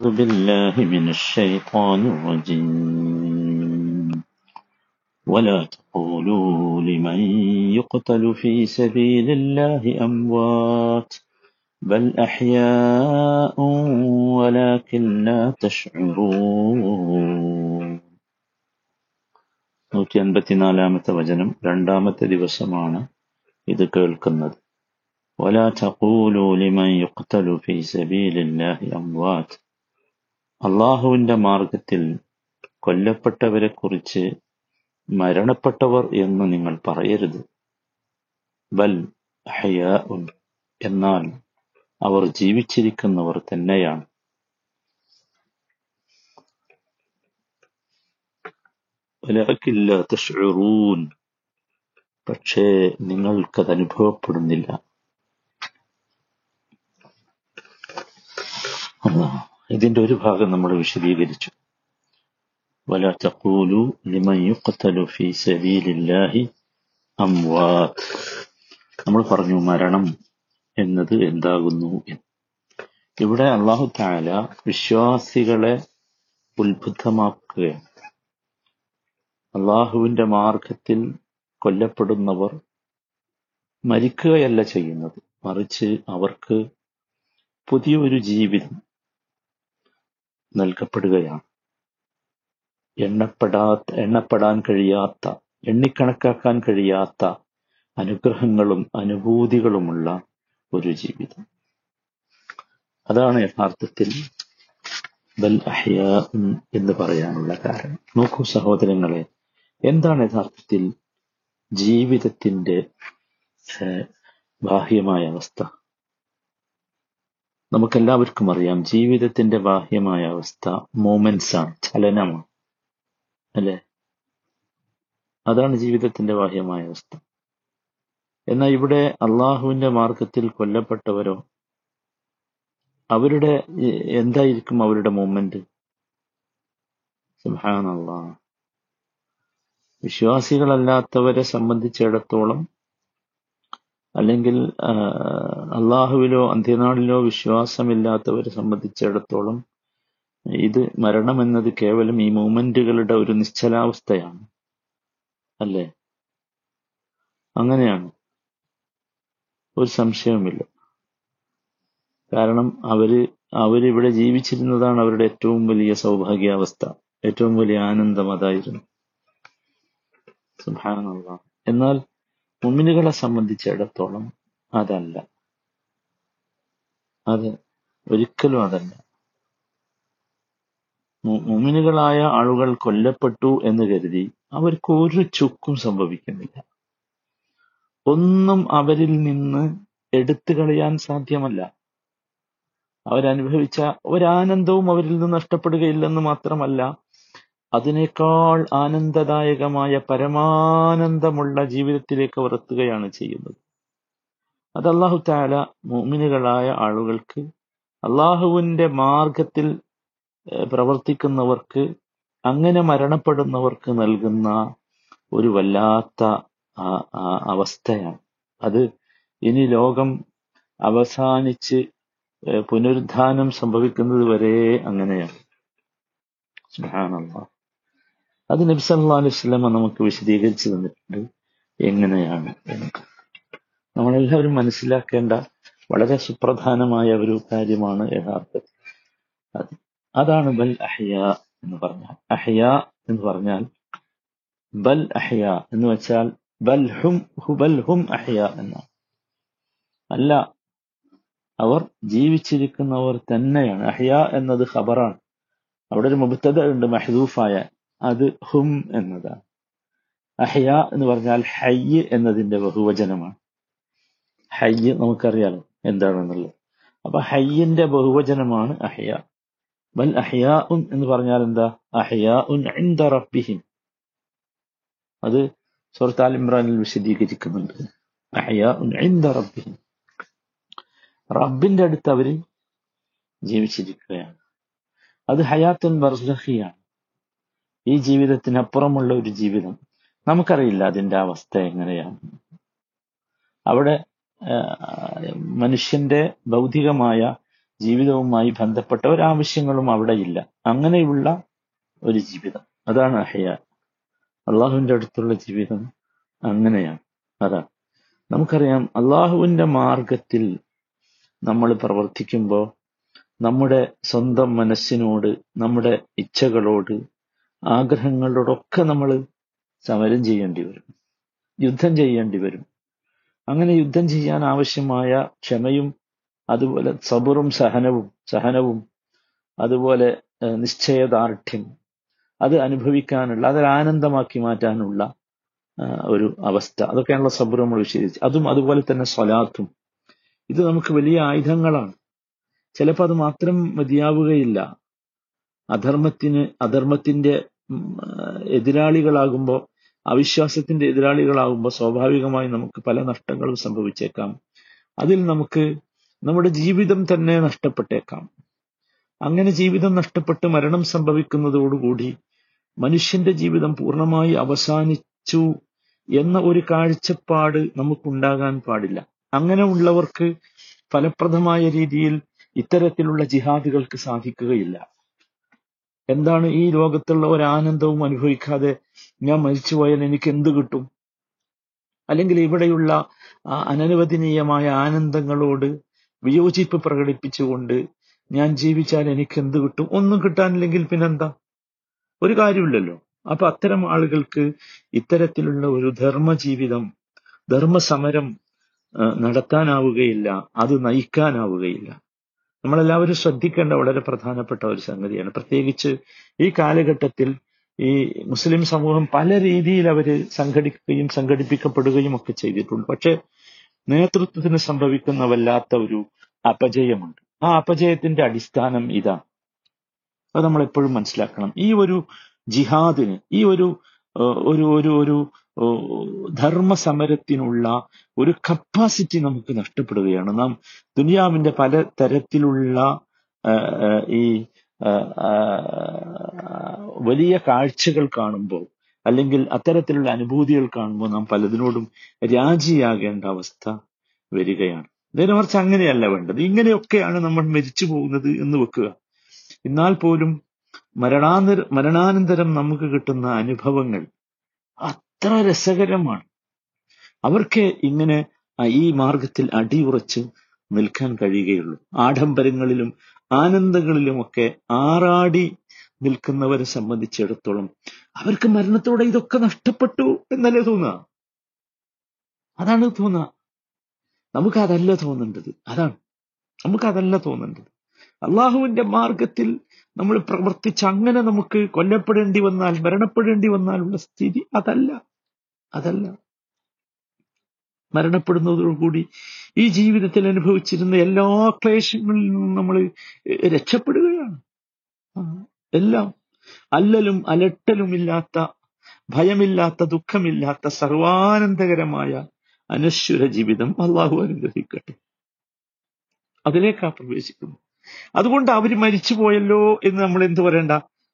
أعوذ بالله من الشيطان الرجيم ولا تقولوا لمن يقتل في سبيل الله أموات بل أحياء ولكن لا تشعرون 154-ാമത്തെ വചനം രണ്ടാമത്തെ ദിവസമാണ് ഇത് കേൾക്കുന്നത്. ولا تقولوا لمن يقتل في سبيل الله أموات അള്ളാഹുവിൻ്റെ മാർഗത്തിൽ കൊല്ലപ്പെട്ടവരെ കുറിച്ച് മരണപ്പെട്ടവർ എന്ന് നിങ്ങൾ പറയരുത്. ബൽ അഹ്യാഉൻ, എന്നാൽ അവർ ജീവിച്ചിരിക്കുന്നവർ തന്നെയാണ്. വലാകില്ല തശ്ഉറൂൻ, പക്ഷേ നിങ്ങൾക്കത് അനുഭവപ്പെടുന്നില്ല. ഇതിന്റെ ഒരു ഭാഗം നമ്മൾ വിശദീകരിച്ചു. വലാ തഖൂലു ലിമൻ യുഖ്തലു ഫീ സബീലില്ലാഹി അംവാത്ത്. നമ്മൾ പറഞ്ഞു മരണം എന്നത് എന്താകുന്നു എന്ന്. ഇവിടെ അല്ലാഹു തആല വിശ്വാസികളെ ഉത്ബുദ്ധമാക്കുകയാണ്. അല്ലാഹുവിന്റെ മാർഗത്തിൽ കൊല്ലപ്പെടുന്നവർ മരിക്കുകയല്ല ചെയ്യുന്നത്, മറിച്ച് അവർക്ക് പുതിയൊരു ജീവിതം നൽകപ്പെടുകയാണ്. എണ്ണപ്പെടാൻ കഴിയാത്ത, എണ്ണിക്കണക്കാക്കാൻ കഴിയാത്ത അനുഗ്രഹങ്ങളും അനുഭൂതികളുമുള്ള ഒരു ജീവിതം. അതാണ് യഥാർത്ഥത്തിൽ ബൽ അഹ്യാ എന്ന് പറയാനുള്ള കാരണം. നോക്കൂ സഹോദരങ്ങളെ, എന്താണ് യഥാർത്ഥത്തിൽ ജീവിതത്തിന്റെ ബാഹ്യമായ അവസ്ഥ? നമുക്കെല്ലാവർക്കും അറിയാം, ജീവിതത്തിന്റെ ബാഹ്യമായ അവസ്ഥ മൂമെന്റ്സ് ആണ്, ചലനമാണ്, അല്ലെ? അതാണ് ജീവിതത്തിന്റെ ബാഹ്യമായ അവസ്ഥ. എന്നാൽ ഇവിടെ അള്ളാഹുവിന്റെ മാർഗത്തിൽ കൊല്ലപ്പെട്ടവരോ, അവരുടെ എന്തായിരിക്കും അവരുടെ മൂവ്മെന്റ്? സുബ്ഹാനല്ലാഹ്, വിശ്വാസികളല്ലാത്തവരെ സംബന്ധിച്ചിടത്തോളം, അല്ലെങ്കിൽ അള്ളാഹുവിലോ അന്ത്യനാളിലോ വിശ്വാസമില്ലാത്തവരെ സംബന്ധിച്ചിടത്തോളം, ഇത് മരണമെന്നത് കേവലം ഈ മൂവ്മെന്റുകളുടെ ഒരു നിശ്ചലാവസ്ഥയാണ്, അല്ലേ? അങ്ങനെയാണ്, ഒരു സംശയവുമില്ല. കാരണം അവരിവിടെ ജീവിച്ചിരുന്നതാണ് അവരുടെ ഏറ്റവും വലിയ സൗഭാഗ്യാവസ്ഥ, ഏറ്റവും വലിയ ആനന്ദം അതായിരുന്നു. സുബ്ഹാനല്ലാഹ്. എന്നാൽ മുഅ്മിനുകളെ സംബന്ധിച്ചിടത്തോളം അതല്ല, അത് ഒരിക്കലും അതല്ല. മുഅ്മിനുകളായ ആളുകൾ കൊല്ലപ്പെട്ടു എന്ന് കരുതി അവർക്ക് ഒരു ചുക്കും സംഭവിക്കുന്നില്ല, ഒന്നും അവരിൽ നിന്ന് എടുത്തു കളയാൻ സാധ്യമല്ല. അവരനുഭവിച്ച ഒരാനന്ദവും അവരിൽ നിന്ന് നഷ്ടപ്പെടുകയില്ലെന്ന് മാത്രമല്ല, അതിനേക്കാൾ ആനന്ദദായകമായ പരമാനന്ദമുള്ള ജീവിതത്തിലേക്ക് അവർ എത്തുകയാണ് ചെയ്യുന്നത്. അത് അല്ലാഹു തആല മുഅ്മിനുകളായ ആളുകൾക്ക്, അല്ലാഹുവിന്റെ മാർഗത്തിൽ പ്രവർത്തിക്കുന്നവർക്ക്, അങ്ങനെ മരണപ്പെടുന്നവർക്ക് നൽകുന്ന ഒരു വല്ലാത്ത അവസ്ഥയാണ് അത്. ഇനി ലോകം അവസാനിച്ച് പുനരുദ്ധാനം സംഭവിക്കുന്നത് വരെ അങ്ങനെയാണ്. സുബ്ഹാനല്ലാഹ്. അത് നബി സല്ലല്ലാഹു അലൈഹി വസല്ലം നമുക്ക് വിശദീകരിച്ചു തന്നിട്ടുണ്ട് എങ്ങനെയാണ്. നമ്മളെല്ലാവരും മനസ്സിലാക്കേണ്ട വളരെ സുപ്രധാനമായ ഒരു കാര്യമാണ് യഥാർത്ഥത്തിൽ അത്. അതാണ് ബൽ അഹ്യാ എന്ന് പറഞ്ഞാൽ. അഹ്യാ എന്ന് പറഞ്ഞാൽ ബൽ അഹ്യാ എന്ന് വെച്ചാൽ ബൽ ഹും അഹ്യാ എന്നാണ്. അല്ല, അവർ ജീവിച്ചിരിക്കുന്നവർ തന്നെയാണ്. അഹ്യാ എന്നത് ഖബറാണ്, അവിടെ ഒരു മുബ്തദ ഉണ്ട് മഹ്ദൂഫായ, അത് ഹും എന്നതാണ്. അഹ്യാ എന്ന് പറഞ്ഞാൽ ഹയ്യ് എന്നതിന്റെ ബഹുവചനമാണ്. ഹയ്യ് നമുക്കറിയാലോ എന്താണെന്നുള്ളത്. അപ്പൊ ഹയ്യിന്റെ ബഹുവചനമാണ് അഹ്യാ. ബൽ അഹ്യാ ഉൻ എന്ന് പറഞ്ഞാൽ എന്താ? അഹ്യാ ഉൻ ഇൻദ റബ്ബിഹിം. അത് സൂറത്ത് ആൽ ഇംറാനിൽ വിശദീകരിക്കുന്നുണ്ട്. അഹ്യാ ഉൻ ഇൻദ റബ്ബിഹിം, റബ്ബിന്റെ അടുത്ത് അവർ ജീവിച്ചിരിക്കുകയാണ്. അത് ഹയാത്തുൻ ബർസഖിയാണ്, ഈ ജീവിതത്തിനപ്പുറമുള്ള ഒരു ജീവിതം. നമുക്കറിയില്ല അതിൻ്റെ അവസ്ഥ എങ്ങനെയാണ്. അവിടെ മനുഷ്യന്റെ ഭൗതികമായ ജീവിതവുമായി ബന്ധപ്പെട്ട ഒരാവശ്യങ്ങളും അവിടെ ഇല്ല. അങ്ങനെയുള്ള ഒരു ജീവിതം, അതാണ് ഹയാ. അള്ളാഹുവിൻ്റെ അടുത്തുള്ള ജീവിതം അങ്ങനെയാണ്. അതാണ് നമുക്കറിയാം, അള്ളാഹുവിൻ്റെ മാർഗത്തിൽ നമ്മൾ പ്രവർത്തിക്കുമ്പോൾ നമ്മുടെ സ്വന്തം മനസ്സിനോട്, നമ്മുടെ ഇച്ഛകളോട്, ആഗ്രഹങ്ങളോടൊക്കെ നമ്മൾ സമരം ചെയ്യേണ്ടി വരും, യുദ്ധം ചെയ്യേണ്ടി വരും. അങ്ങനെ യുദ്ധം ചെയ്യാൻ ആവശ്യമായ ക്ഷമയും അതുപോലെ സബറും സഹനവും അതുപോലെ നിശ്ചയദാർഢ്യം, അത് അനുഭവിക്കാനുള്ള, അതിൽ ആനന്ദമാക്കി മാറ്റാനുള്ള ഒരു അവസ്ഥ, അതൊക്കെയാണല്ലോ സബർ നമ്മൾ വിശേഷിച്ച്. അതും അതുപോലെ തന്നെ സ്വലാത്തും, ഇത് നമുക്ക് വലിയ ആയുധങ്ങളാണ്. ചിലപ്പോൾ അത് മാത്രം മതിയാവുകയില്ല. അധർമ്മത്തിന്റെ എതിരാളികളാകുമ്പോൾ, അവിശ്വാസത്തിന്റെ എതിരാളികളാകുമ്പോൾ സ്വാഭാവികമായി നമുക്ക് പല നഷ്ടങ്ങളും സംഭവിച്ചേക്കാം. അതിൽ നമുക്ക് നമ്മുടെ ജീവിതം തന്നെ നഷ്ടപ്പെട്ടേക്കാം. അങ്ങനെ ജീവിതം നഷ്ടപ്പെട്ട് മരണം സംഭവിക്കുന്നതോടുകൂടി മനുഷ്യന്റെ ജീവിതം പൂർണ്ണമായി അവസാനിച്ചു എന്ന ഒരു കാഴ്ചപ്പാട് നമുക്കുണ്ടാകാൻ പാടില്ല. അങ്ങനെ ഉള്ളവർക്ക് ഫലപ്രദമായ രീതിയിൽ ഇത്തരത്തിലുള്ള ജിഹാദുകൾക്ക് സാധിക്കുകയില്ല. എന്താണ് ഈ ലോകത്തുള്ള ഒരാനന്ദവും അനുഭവിക്കാതെ ഞാൻ മരിച്ചുപോയാൽ എനിക്ക് എന്ത് കിട്ടും, അല്ലെങ്കിൽ ഇവിടെയുള്ള അനനുവദനീയമായ ആനന്ദങ്ങളോട് വിയോജിപ്പ് പ്രകടിപ്പിച്ചുകൊണ്ട് ഞാൻ ജീവിച്ചാൽ എനിക്ക് എന്ത് കിട്ടും, ഒന്നും കിട്ടാനില്ലെങ്കിൽ പിന്നെന്താ, ഒരു കാര്യമില്ലല്ലോ. അപ്പൊ അത്തരം ആളുകൾക്ക് ഇത്തരത്തിലുള്ള ഒരു ധർമ്മജീവിതം, ധർമ്മസമരം നടത്താനാവുകയില്ല, അത് നയിക്കാനാവുകയില്ല. നമ്മളെല്ലാവരും ശ്രദ്ധിക്കേണ്ട വളരെ പ്രധാനപ്പെട്ട ഒരു സംഗതിയാണ്. പ്രത്യേകിച്ച് ഈ കാലഘട്ടത്തിൽ ഈ മുസ്ലിം സമൂഹം പല രീതിയിൽ അവര് സംഘടിക്കുകയും സംഘടിപ്പിക്കപ്പെടുകയും ഒക്കെ ചെയ്തിട്ടുണ്ട്. പക്ഷെ നേതൃത്വത്തിന് സംഭവിക്കുന്ന വല്ലാത്ത ഒരു അപജയമുണ്ട്. ആ അപജയത്തിന്റെ അടിസ്ഥാനം ഇതാണ്. അത് നമ്മൾ എപ്പോഴും മനസ്സിലാക്കണം. ഈ ഒരു ജിഹാദിന്, ഈ ഒരു ഒരു ഒരു ഒരു ധർമ്മസമരത്തിനുള്ള ഒരു കപ്പാസിറ്റി നമുക്ക് നഷ്ടപ്പെടുകയാണ്. നാം ദുനിയാവിന്റെ പല തരത്തിലുള്ള ഈ വലിയ കാഴ്ചകൾ കാണുമ്പോൾ, അല്ലെങ്കിൽ അത്തരത്തിലുള്ള അനുഭൂതികൾ കാണുമ്പോൾ നാം പലതിനോടും രാജിയാകേണ്ട അവസ്ഥ വരികയാണ്. നേരെ മറിച്ച് അങ്ങനെയല്ല വേണ്ടത്. ഇങ്ങനെയൊക്കെയാണ് നമ്മൾ മരിച്ചു പോകുന്നത് എന്ന് വെക്കുക. എന്നാൽ പോലും മരണാനന്തരം നമുക്ക് കിട്ടുന്ന അനുഭവങ്ങൾ അത്ര രസകരമാണ്. അവർക്ക് ഇങ്ങനെ ഈ മാർഗത്തിൽ അടിയുറച്ച് നിൽക്കാൻ കഴിയുകയുള്ളൂ. ആഡംബരങ്ങളിലും ആനന്ദങ്ങളിലുമൊക്കെ ആറാടി നിൽക്കുന്നവരെ സംബന്ധിച്ചിടത്തോളം അവർക്ക് മരണത്തോടെ ഇതൊക്കെ നഷ്ടപ്പെട്ടു എന്നല്ലേ തോന്നുക? അതാണ് തോന്നുക. നമുക്കതല്ല തോന്നേണ്ടത്. അള്ളാഹുവിന്റെ മാർഗത്തിൽ നമ്മൾ പ്രവർത്തിച്ച് അങ്ങനെ നമുക്ക് കൊല്ലപ്പെടേണ്ടി വന്നാൽ, മരണപ്പെടേണ്ടി വന്നാലുള്ള സ്ഥിതി അതല്ല. മരണപ്പെടുന്നതോടുകൂടി ഈ ജീവിതത്തിൽ അനുഭവിച്ചിരുന്ന എല്ലാ ക്ലേശങ്ങളിൽ നിന്നും നമ്മൾ രക്ഷപ്പെടുകയാണ്. എല്ലാം അല്ലലും അലട്ടലുമില്ലാത്ത, ഭയമില്ലാത്ത, ദുഃഖമില്ലാത്ത സർവാനന്ദകരമായ അനശ്വര ജീവിതം അള്ളാഹു അനുഗ്രഹിക്കട്ടെ. അതിലേക്കാ പ്രവേശിക്കുന്നു. അതുകൊണ്ട് അവര് മരിച്ചു പോയല്ലോ എന്ന് നമ്മൾ എന്ത് പറയണ്ട,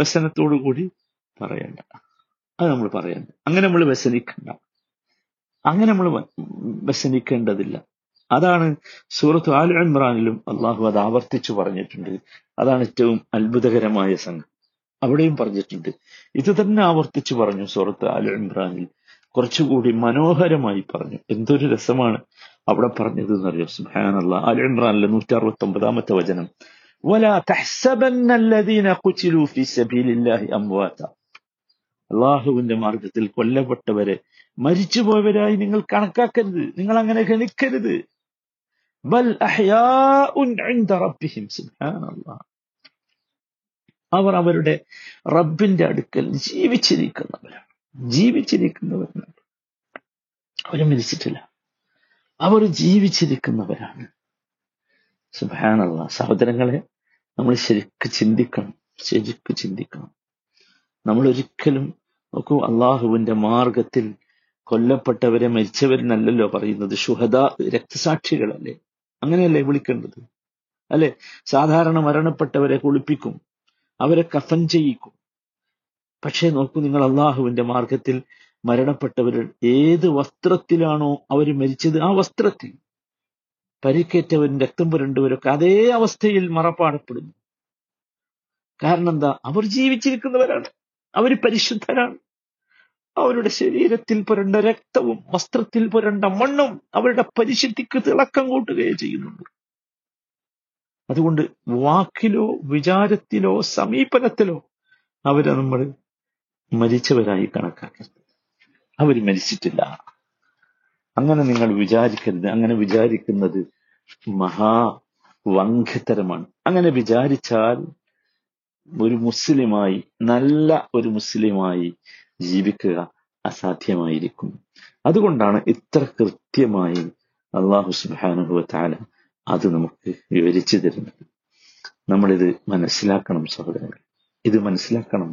വ്യസനത്തോടു കൂടി പറയണ്ട. അത് നമ്മൾ പറയണ്ട. അങ്ങനെ നമ്മൾ വ്യസനിക്കേണ്ടതില്ല. അതാണ് സൂറത്ത് ആൽ ഇമ്രാനിലും അള്ളാഹു അത് ആവർത്തിച്ചു പറഞ്ഞിട്ടുണ്ട്. അതാണ് ഏറ്റവും അത്ഭുതകരമായ സംഗതി. അവിടെയും പറഞ്ഞിട്ടുണ്ട്. ഇത് തന്നെ ആവർത്തിച്ചു പറഞ്ഞു സൂറത്ത് ആൽ ഇമ്രാനിൽ. കുറച്ചുകൂടി മനോഹരമായി പറഞ്ഞു. എന്തൊരു രസമാണ് അവിടെ പറഞ്ഞത് എന്നറിയാം. സുബ്ഹാനല്ലാഹ്. ആൽ ഇമ്രാനിലെ 169 വചനം, വലാ തഹ്സബന്ന അല്ലദീന ഖുതിലൂ ഫീ സബീലില്ലാഹി അംവാത. അള്ളാഹുവിന്റെ മാർഗത്തിൽ കൊല്ലപ്പെട്ടവരെ മരിച്ചുപോയവരായി നിങ്ങൾ കണക്കാക്കരുത്, നിങ്ങൾ അങ്ങനെ ഗണിക്കരുത്. ബൽ അഹ്യാഉൻ ഇൻദ റബ്ബിഹിം. സുബ്ഹാനല്ലാഹ്. അവർ അവരുടെ റബ്ബിന്റെ അടുക്കൽ ജീവിച്ചിരിക്കുന്നവരാണ്. അവർ മരിച്ചിട്ടില്ല, അവർ ജീവിച്ചിരിക്കുന്നവരാണ്. സുബ്ഹാനല്ലാഹ്. സഹോദരങ്ങളെ, നമ്മൾ ശരിക്കും ചിന്തിക്കണം. നമ്മൾ ഒരിക്കലും നോക്കൂ, അള്ളാഹുവിന്റെ മാർഗത്തിൽ കൊല്ലപ്പെട്ടവരെ മരിച്ചവരെന്നല്ലോ പറയുന്നത്. ശുഹദാ, രക്തസാക്ഷികളല്ലേ, അങ്ങനെയല്ലേ വിളിക്കേണ്ടത്, അല്ലെ? സാധാരണ മരണപ്പെട്ടവരെ കുളിപ്പിക്കും, അവരെ കഫൻ ചെയ്യിക്കും. പക്ഷേ നോക്കൂ, നിങ്ങൾ അള്ളാഹുവിന്റെ മാർഗത്തിൽ മരണപ്പെട്ടവർ ഏത് വസ്ത്രത്തിലാണോ അവർ മരിച്ചത്, ആ വസ്ത്രത്തിൽ പരിക്കേറ്റവരും രക്തം പുരണ്ടവരൊക്കെ അതേ അവസ്ഥയിൽ മറപ്പാടപ്പെടുന്നു. കാരണം എന്താ? അവർ ജീവിച്ചിരിക്കുന്നവരാണ്, അവർ പരിശുദ്ധരാണ്. അവരുടെ ശരീരത്തിൽ പുരണ്ട രക്തവും വസ്ത്രത്തിൽ പുരണ്ട മണ്ണും അവരുടെ പരിശുദ്ധിക്ക് തിളക്കം കൂട്ടുകയോ ചെയ്യുന്നുണ്ട്. അതുകൊണ്ട് വാക്കിലോ വിചാരത്തിലോ സമീപനത്തിലോ അവരെ നമ്മൾ മരിച്ചവരായി കണക്കാക്കരുത്. അവർ മരിച്ചിട്ടില്ല അങ്ങനെ നിങ്ങൾ വിചാരിക്കരുത്. അങ്ങനെ വിചാരിക്കുന്നത് മഹാവംഖ്യതരമാണ്. അങ്ങനെ വിചാരിച്ചാൽ ഒരു മുസ്ലിമായി, നല്ല ഒരു മുസ്ലിമായി ജീവിക്കുക അസാധ്യമായിരിക്കും. അതുകൊണ്ടാണ് ഇത്ര കൃത്യമായി അള്ളാഹു സുബ്ഹാനഹു വ തആല അത് നമുക്ക് വിവരിച്ചു തരുന്നത്. നമ്മളിത് മനസ്സിലാക്കണം സഹോദരങ്ങൾ, ഇത് മനസ്സിലാക്കണം.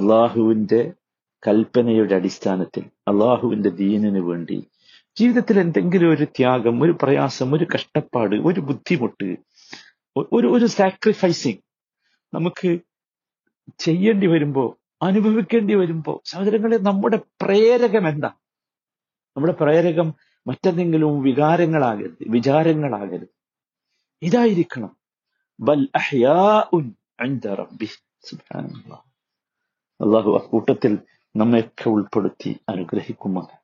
അള്ളാഹുവിന്റെ കൽപ്പനയുടെ അടിസ്ഥാനത്തിൽ അള്ളാഹുവിന്റെ ദീനിന് വേണ്ടി ജീവിതത്തിൽ എന്തെങ്കിലും ഒരു ത്യാഗം, ഒരു പ്രയാസം, ഒരു കഷ്ടപ്പാട്, ഒരു ബുദ്ധിമുട്ട്, ഒരു സാക്രിഫൈസിങ് നമുക്ക് ചെയ്യേണ്ടി വരുമ്പോ, അനുഭവിക്കേണ്ടി വരുമ്പോ സഹോദരങ്ങളെ, നമ്മുടെ പ്രേരകം എന്താ? നമ്മുടെ പ്രേരകം മറ്റെന്തെങ്കിലും വികാരങ്ങളാകരുത്, വിചാരങ്ങളാകരുത്, ഇതായിരിക്കണം. ബൽ അഹ്യാഉൻ ഇൻദ റബ്ബിഹി സുബ്ഹാനല്ലാഹ്. അല്ലാഹു അക്കൂട്ടത്തിൽ നമ്മയൊക്കെ ഉൾപ്പെടുത്തി അനുഗ്രഹിക്കുമാണ്.